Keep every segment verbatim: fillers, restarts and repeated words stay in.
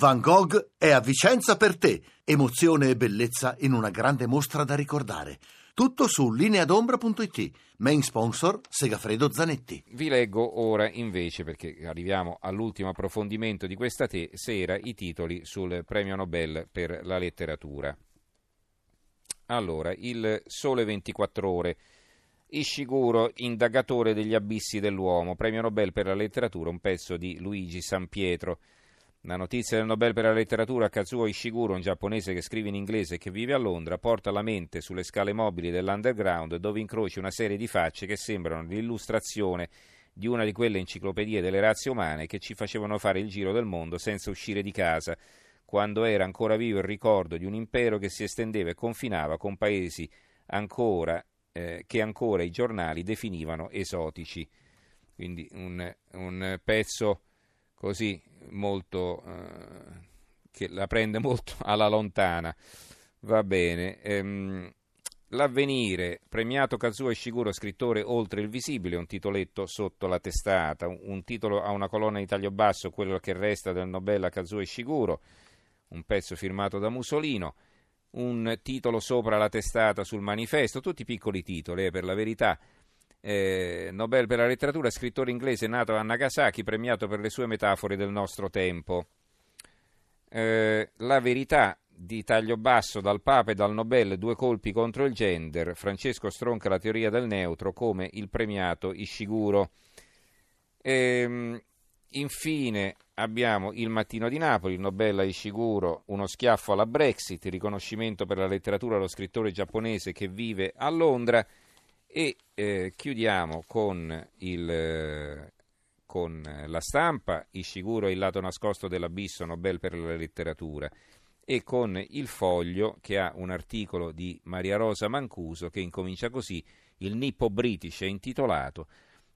Van Gogh è a Vicenza per te. Emozione e bellezza in una grande mostra da ricordare. Tutto su lineadombra punto it. Main sponsor Segafredo Zanetti. Vi leggo ora invece, perché arriviamo all'ultimo approfondimento di questa te- sera, i titoli sul Premio Nobel per la letteratura. Allora, Il Sole ventiquattro Ore. Ishiguro, indagatore degli abissi dell'uomo, Premio Nobel per la letteratura, un pezzo di Luigi San Pietro. La notizia del Nobel per la letteratura a Kazuo Ishiguro, un giapponese che scrive in inglese e che vive a Londra, porta la mente sulle scale mobili dell'underground, dove incroci una serie di facce che sembrano l'illustrazione di una di quelle enciclopedie delle razze umane che ci facevano fare il giro del mondo senza uscire di casa, quando era ancora vivo il ricordo di un impero che si estendeva e confinava con paesi ancora Eh, che ancora i giornali definivano esotici. Quindi un, un pezzo così molto eh, che la prende molto alla lontana. Va bene. Ehm, L'Avvenire, premiato Kazuo Ishiguro, scrittore oltre il visibile, un titoletto sotto la testata, un, un titolo a una colonna di taglio basso, quello che resta del Nobel a Kazuo Ishiguro, un pezzo firmato da Mussolino. Un titolo sopra la testata sul Manifesto, tutti piccoli titoli eh, per la verità. Eh, Nobel per la letteratura, scrittore inglese nato a Nagasaki, premiato per le sue metafore del nostro tempo. Eh, la verità di taglio basso dal Papa e dal Nobel, due colpi contro il gender. Francesco stronca la teoria del neutro come il premiato Ishiguro. Eh, infine abbiamo Il Mattino di Napoli, il Nobel a Ishiguro, uno schiaffo alla Brexit, riconoscimento per la letteratura allo scrittore giapponese che vive a Londra, e eh, chiudiamo con, il, eh, con la Stampa, Ishiguro e il lato nascosto dell'abisso, Nobel per la letteratura, e con Il Foglio, che ha un articolo di Maria Rosa Mancuso che incomincia così: il nippo british è intitolato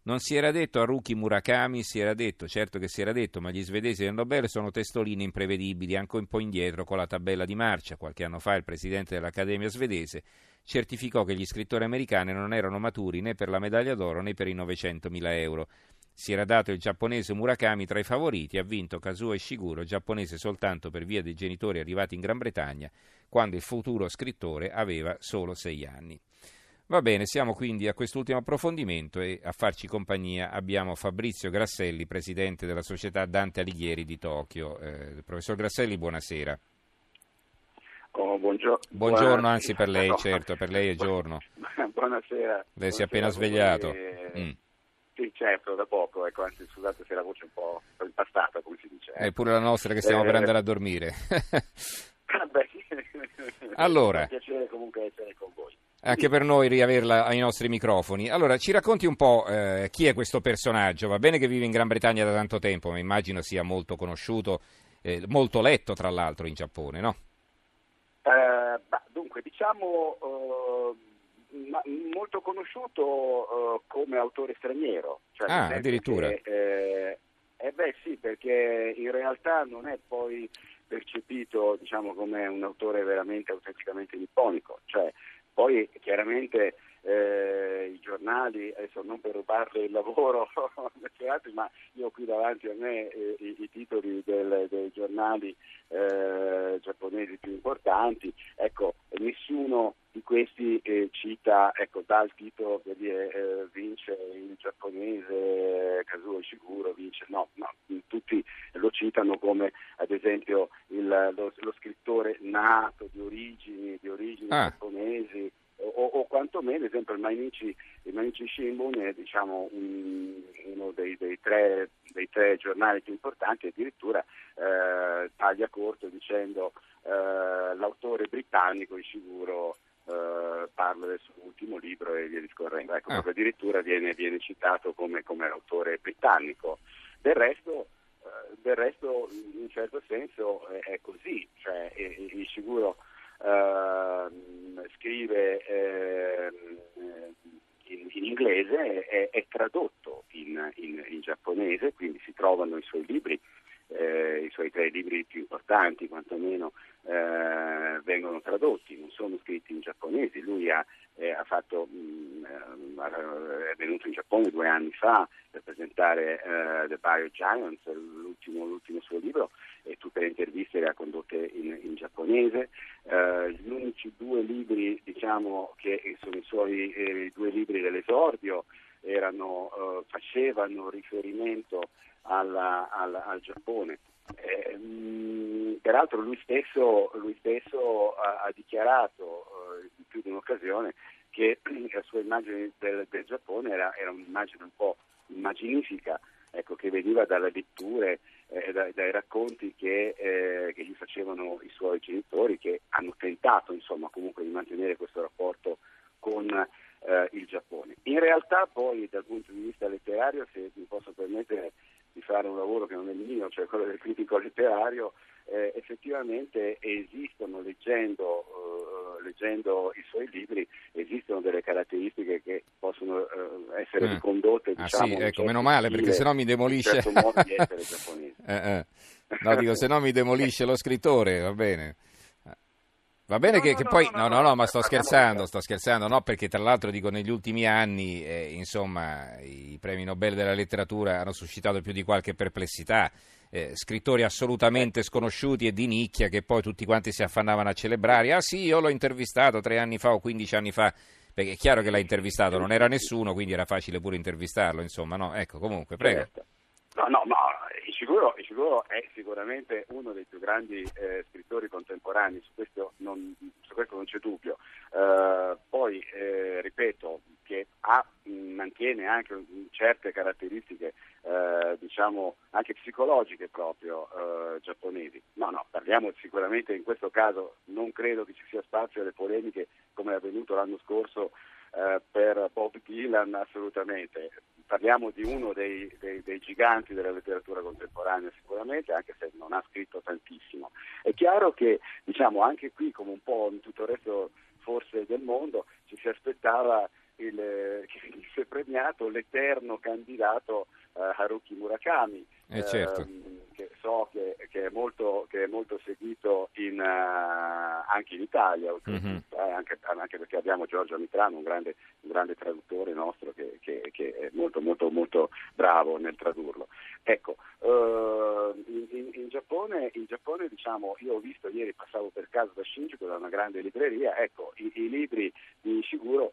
"Non si era detto a Haruki Murakami, si era detto, certo che si era detto, ma gli svedesi del Nobel sono testolini imprevedibili, anche un po' indietro con la tabella di marcia". Qualche anno fa il presidente dell'Accademia svedese certificò che gli scrittori americani non erano maturi né per la medaglia d'oro né per i novecentomila euro. Si era dato il giapponese Murakami tra i favoriti, ha vinto Kazuo Ishiguro, giapponese soltanto per via dei genitori arrivati in Gran Bretagna, quando il futuro scrittore aveva solo sei anni. Va bene, siamo quindi a quest'ultimo approfondimento e a farci compagnia abbiamo Fabrizio Grasselli, presidente della società Dante Alighieri di Tokyo. Eh, professor Grasselli, buonasera. Oh, buongior- buongiorno, anzi per lei, no. certo, per lei è giorno. Buonasera. Lei si è appena svegliato. E... Mm. Sì, certo, da poco, ecco, anzi scusate se la voce è un po' impastata, come si dice. Eh. È pure la nostra che stiamo eh... per andare a dormire. Ah, beh, sì. Allora. È un piacere comunque essere con voi. Anche per noi riaverla ai nostri microfoni. Allora, ci racconti un po' eh, chi è questo personaggio? Va bene che vive in Gran Bretagna da tanto tempo, ma immagino sia molto conosciuto, eh, molto letto tra l'altro in Giappone, no? Eh, bah, dunque, diciamo eh, ma molto conosciuto eh, come autore straniero. Cioè, ah, addirittura. Che, eh, eh beh sì, perché in realtà non è poi percepito, diciamo, come un autore veramente autenticamente nipponico, cioè poi chiaramente eh, i giornali, adesso non per rubarle il lavoro, ma io qui davanti a me eh, i, i titoli del, dei giornali eh, giapponesi più importanti, ecco, nessuno di questi eh, cita, ecco, dà il titolo per dire eh, vince il giapponese Kazuo Ishiguro, vince, no, no, tutti lo citano come ad esempio il, lo, lo scrittore nato di origini, di origini ah. giapponesi, o, o quantomeno, ad esempio, il Mainichi, il Mainichi Shimbun è, diciamo, un, uno dei, dei, tre, dei tre giornali più importanti, addirittura eh, taglia corto dicendo eh, l'autore britannico Ishiguro eh, parla del suo ultimo libro e via discorrendo. Ecco, ah. proprio addirittura viene, viene citato come, come l'autore britannico. Del resto, eh, del resto in un certo senso è, è così, cioè Ishiguro Uh, scrive eh, in, in inglese, è, è tradotto in, in, in giapponese, quindi si trovano i suoi libri, eh, i suoi tre libri più importanti quantomeno eh, vengono tradotti, non sono scritti in giapponese. Lui ha, eh, ha fatto mh, è venuto in Giappone due anni fa per presentare eh, The Bio Giants, l'ultimo, l'ultimo suo libro, e tutte le interviste le ha condotte in, in giapponese. Eh, gli unici due libri, diciamo, che sono i suoi eh, due libri dell'esordio erano, eh, facevano riferimento alla, alla, al Giappone. Eh, mh, peraltro lui stesso, lui stesso ha, ha dichiarato eh, in più di un'occasione che la sua immagine del, del Giappone era, era un'immagine un po' immaginifica, ecco, che veniva dalle letture, eh, dai, dai racconti che, eh, che gli facevano i suoi genitori, che hanno tentato, insomma, comunque di mantenere questo rapporto con eh, il Giappone. In realtà poi dal punto di vista letterario, se mi posso permettere di fare un lavoro che non è il mio, cioè quello del critico letterario, eh, effettivamente esistono, leggendo, eh, leggendo i suoi libri, esistono delle caratteristiche che possono eh, essere ricondotte, eh. diciamo, ah, sì, ecco, certo, meno male, perché sennò mi demolisce, certo modo di essere giapponese. eh, eh. No, dico, sennò mi demolisce lo scrittore, va bene. Va bene, no, che, no, che poi... No, no, no, no, ma sto scherzando, sto scherzando, no, perché tra l'altro, dico, negli ultimi anni, eh, insomma, i premi Nobel della letteratura hanno suscitato più di qualche perplessità. Eh, scrittori assolutamente sconosciuti e di nicchia che poi tutti quanti si affannavano a celebrare. Ah sì, io l'ho intervistato tre anni fa o quindici anni fa, perché è chiaro che l'ha intervistato, non era nessuno, quindi era facile pure intervistarlo, insomma, no? Ecco, comunque, prego. No, no, no. Ishiguro, Ishiguro è sicuramente uno dei più grandi eh, scrittori contemporanei, su questo non, su questo non c'è dubbio. Uh, poi, eh, ripeto, che ha, mantiene anche certe caratteristiche, eh, diciamo, anche psicologiche proprio eh, giapponesi. No, no, parliamo sicuramente in questo caso, non credo che ci sia spazio alle polemiche come è avvenuto l'anno scorso eh, per Bob Dylan, assolutamente. Parliamo di uno dei, dei, dei giganti della letteratura contemporanea sicuramente, anche se non ha scritto tantissimo. È chiaro che, diciamo, anche qui, come un po' in tutto il resto forse del mondo, ci si aspettava il, che venisse premiato l'eterno candidato uh, Haruki Murakami, eh certo. ehm, che so che, che, è molto, che è molto seguito in, uh, anche in Italia, mm-hmm. eh, anche, anche perché abbiamo Giorgio Amitrano, un grande, un grande traduttore nostro che, che, che è molto molto molto bravo nel tradurlo. Ecco, uh, in, in, in Giappone, in Giappone, diciamo, io ho visto ieri, passavo per caso da Shinjuku, da una grande libreria, ecco, i, i libri di Ishiguro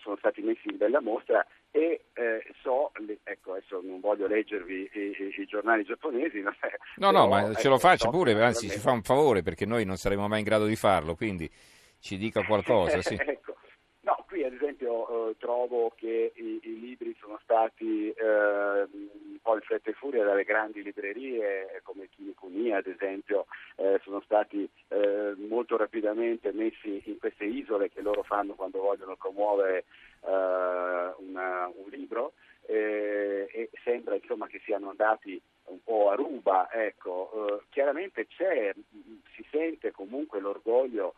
sono stati messi in bella mostra e eh, so, ecco, adesso non voglio leggervi i, i, i giornali giapponesi. No, no, no, ma ce lo faccia pure, anzi ci fa un favore, perché noi non saremo mai in grado di farlo, quindi ci dica qualcosa. Sì. Ecco, no, qui ad esempio eh, trovo che i, i libri sono stati eh, un po' in fretta e furia dalle grandi librerie come Chimicunia, ad esempio, eh, sono stati eh, molto rapidamente messi in queste isole che loro fanno quando vogliono promuovere eh, una, un libro, eh, e sembra, insomma, che siano andati un po' a ruba, ecco. Eh, chiaramente c'è, si sente comunque l'orgoglio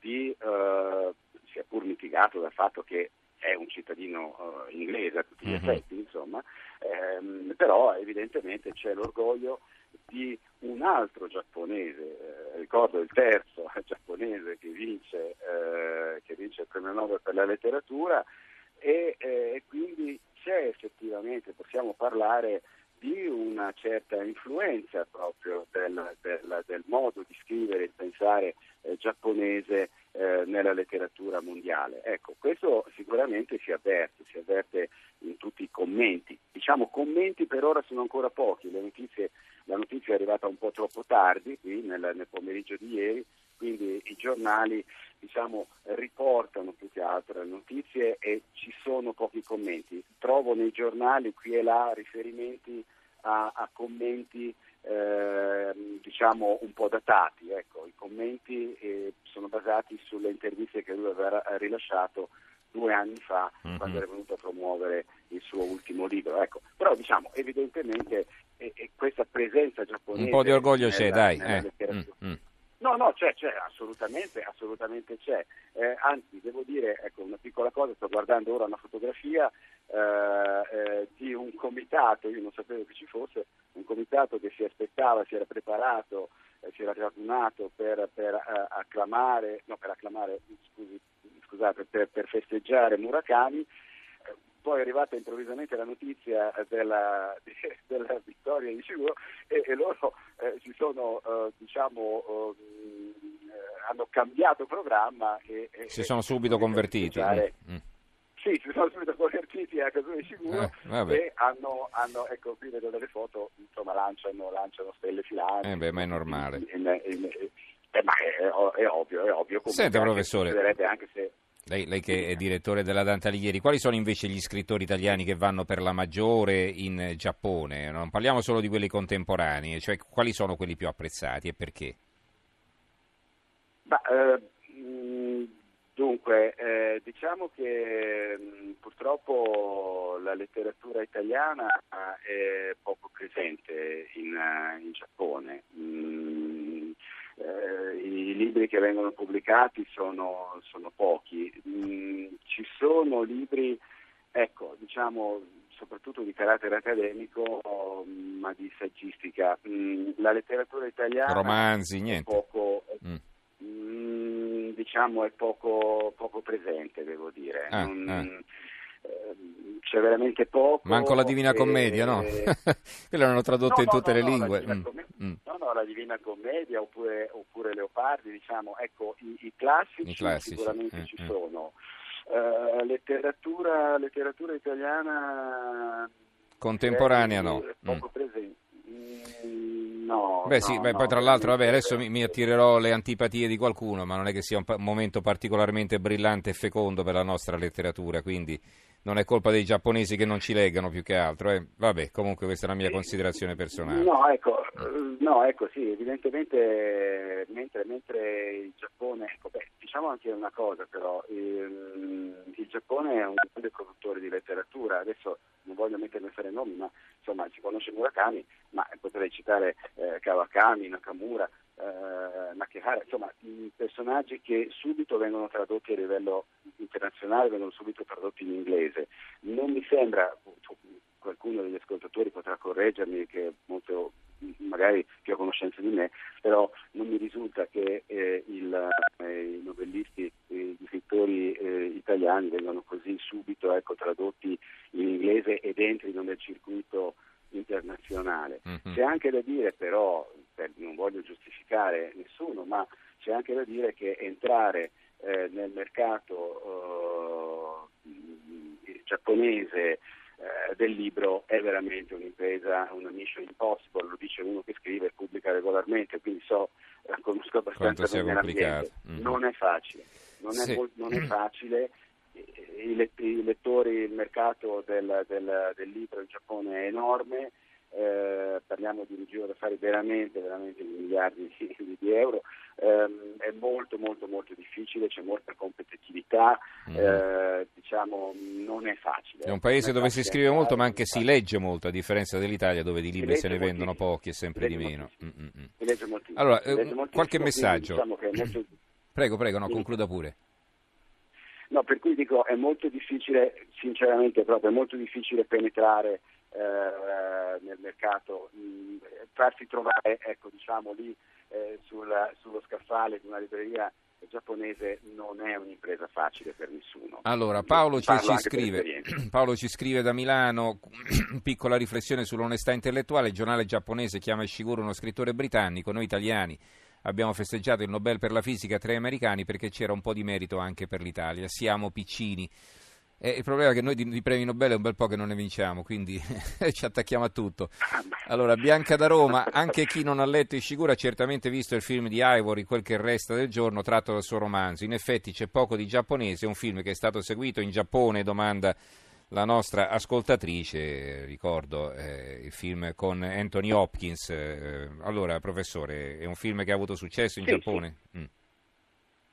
di... Eh, sia pur mitigato dal fatto che è un cittadino uh, inglese a tutti gli effetti, mm-hmm. insomma, ehm, però evidentemente c'è l'orgoglio di un altro giapponese, eh, ricordo il terzo giapponese che vince, eh, che vince il premio Nobel per la letteratura, e eh, quindi c'è effettivamente, possiamo parlare di una certa influenza proprio del, del, del modo di scrivere e pensare eh, giapponese eh, nella letteratura mondiale. Ecco, questo sicuramente si avverte, si avverte in tutti i commenti. Diciamo, commenti per ora sono ancora pochi, le notizie, la notizia è arrivata un po' troppo tardi, qui nel, nel pomeriggio di ieri, quindi i giornali, diciamo, riportano più che altro le notizie e ci sono pochi commenti. Trovo nei giornali qui e là riferimenti a, a commenti eh, diciamo un po' datati, ecco, i commenti eh, sono basati sulle interviste che lui aveva rilasciato due anni fa, mm-hmm. quando era venuto a promuovere il suo ultimo libro, ecco. Però, diciamo, evidentemente eh, eh, questa presenza giapponese, un po' di orgoglio nella, c'è, dai, eh. mm-hmm. No, no, c'è, c'è, assolutamente, assolutamente c'è. Eh, anzi, devo dire, ecco, una piccola cosa, sto guardando ora una fotografia eh, eh, di un comitato, io non sapevo che ci fosse, un comitato che si aspettava, si era preparato, eh, si era radunato per, per eh, acclamare, no, per acclamare, scusi, scusate, per, per festeggiare Murakami. poi è arrivata improvvisamente la notizia della, della vittoria di Ishiguro e, e loro eh, si sono eh, diciamo eh, hanno cambiato programma e, e si sono subito convertiti. Mm. Sì, si sono subito convertiti a Kazuo Ishiguro eh, e hanno, hanno ecco qui vedo delle foto, insomma lanciano lanciano stelle filanti. Eh beh, ma è normale. In, in, in, in, eh, ma è, è ovvio, è ovvio. Senta, professore. Anche se Lei, lei che è direttore della Dante Alighieri, quali sono invece gli scrittori italiani che vanno per la maggiore in Giappone? Non parliamo solo di quelli contemporanei, cioè quali sono quelli più apprezzati e perché? Ma, eh, dunque, eh, diciamo che purtroppo la letteratura italiana è poco presente in, in Giappone. Mm, eh, i libri che vengono pubblicati sono, sono pochi. Mm, ci sono libri, ecco, diciamo soprattutto di carattere accademico, ma di saggistica. Mm, la letteratura italiana, romanzi, niente. È poco, mm. Mm, diciamo è poco, poco presente, devo dire. Ah, non, ah. C'è veramente poco. Manco la Divina e... Commedia, no? Quella l'hanno tradotta no, in tutte no, no, le lingue. La Divina mm. Com... No, no, la Divina Commedia oppure, oppure Leopardi, diciamo, ecco, i, i, classici, I classici sicuramente eh, ci eh. sono. Uh, letteratura, letteratura italiana contemporanea, no? Poco mm. presente. No, beh, no, sì, beh, no, poi tra l'altro vabbè, adesso mi, mi attirerò le antipatie di qualcuno, ma non è che sia un pa- momento particolarmente brillante e fecondo per la nostra letteratura, quindi non è colpa dei giapponesi che non ci leggano più che altro. Eh. Vabbè, comunque questa è la mia considerazione personale. No, ecco, no, ecco sì, evidentemente mentre, mentre il Giappone, ecco, beh, diciamo anche una cosa però, il, il Giappone è un grande produttore di letteratura, adesso non voglio mettermi a fare nomi, ma insomma si conosce Murakami, ma potrei citare Eh, Kawakami, Nakamura, eh, Nakehara, insomma personaggi che subito vengono tradotti a livello internazionale, vengono subito tradotti in inglese. Non mi sembra, qualcuno degli ascoltatori potrà correggermi che molto, magari più a conoscenza di me, però non mi risulta che eh, il, eh, i novellisti, eh, gli scrittori eh, italiani vengano così subito ecco, tradotti in inglese ed entrino nel circuito internazionale. Mm-hmm. C'è anche da dire però, per, non voglio giustificare nessuno, ma c'è anche da dire che entrare eh, nel mercato eh, giapponese eh, del libro è veramente un'impresa, una mission impossible, lo dice uno che scrive e pubblica regolarmente, quindi so, la conosco abbastanza bene l'ambiente. Mm-hmm. Non è facile, non, sì. è, mo- non è facile. I lettori, il mercato del, del, del libro in Giappone è enorme, eh, parliamo di un giro d'affari veramente, veramente di miliardi di, di euro, eh, è molto molto molto difficile, c'è molta competitività, mm. eh, diciamo non è facile. È un paese dove si scrive molto ma anche si legge molto, a differenza dell'Italia dove di libri se ne vendono pochi e sempre di meno. Si legge moltissimo. Allora, qualche messaggio. Diciamo che è molto... Prego, prego, no, concluda pure. No, per cui dico è molto difficile, sinceramente proprio, è molto difficile penetrare eh, nel mercato, mh, farsi trovare, ecco diciamo lì eh, sulla, sullo scaffale di una libreria giapponese non è un'impresa facile per nessuno. Allora Paolo ci, ci scrive, Paolo ci scrive da Milano, piccola riflessione sull'onestà intellettuale, il giornale giapponese chiama Ishiguro uno scrittore britannico, noi italiani abbiamo festeggiato il Nobel per la fisica tra gli americani perché c'era un po' di merito anche per l'Italia, siamo piccini. E il problema è che noi di, di premi Nobel è un bel po' che non ne vinciamo, quindi ci attacchiamo a tutto. Allora, Bianca da Roma, anche chi non ha letto Ishiguro ha certamente visto il film di Ivory, Quel che resta del giorno, tratto dal suo romanzo. In effetti c'è poco di giapponese, un film che è stato seguito in Giappone, domanda la nostra ascoltatrice, ricordo eh, il film con Anthony Hopkins. Eh, allora, professore, è un film che ha avuto successo in sì, Giappone? Sì. Mm.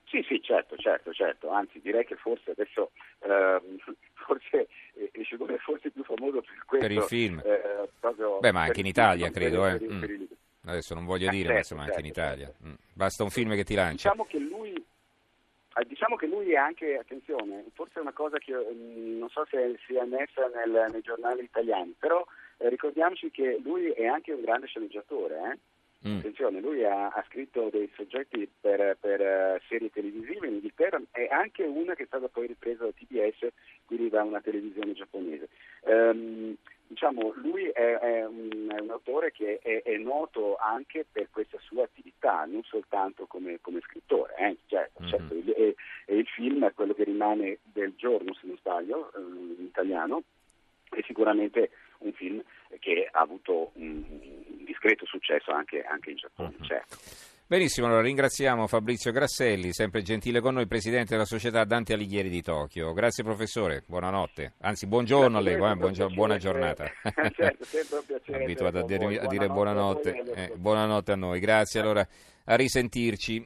Sì, sì, certo, certo, certo, anzi direi che forse adesso ehm, forse Ishiguro eh, è forse più famoso per questo. Per il film? Eh, proprio Beh, ma anche in Italia, credo. Per, eh. per, per il... Adesso non voglio ah, dire, certo, ma insomma certo, anche in Italia. Certo. Mm. Basta un film che ti lancia. Diciamo che lui... Diciamo che lui è anche, attenzione, forse è una cosa che mh, non so se sia annessa nel, nei giornali italiani, però eh, ricordiamoci che lui è anche un grande sceneggiatore, eh? mm. Attenzione, lui ha, ha scritto dei soggetti per, per uh, serie televisive in Inghilterra e anche una che è stata poi ripresa da T B S quindi da una televisione giapponese. Ehm, diciamo, lui è, è, un, è un autore che è, è noto anche per questa sua attività, non soltanto come, come scrittore, eh? Cioè, mm-hmm. certo, il, e, e il film è quello che rimane del giorno, se non sbaglio, in italiano, è sicuramente un film che ha avuto un, un discreto successo anche, anche in Giappone, mm-hmm. certo. Benissimo, allora ringraziamo Fabrizio Grasselli, sempre gentile con noi, presidente della società Dante Alighieri di Tokyo. Grazie professore, buonanotte, anzi buongiorno a lei, eh, buongio- buona giornata. Certo, sempre un piacere. Abituato a dire, a dire buonanotte, buonanotte. Eh, buonanotte a noi, grazie, allora a risentirci.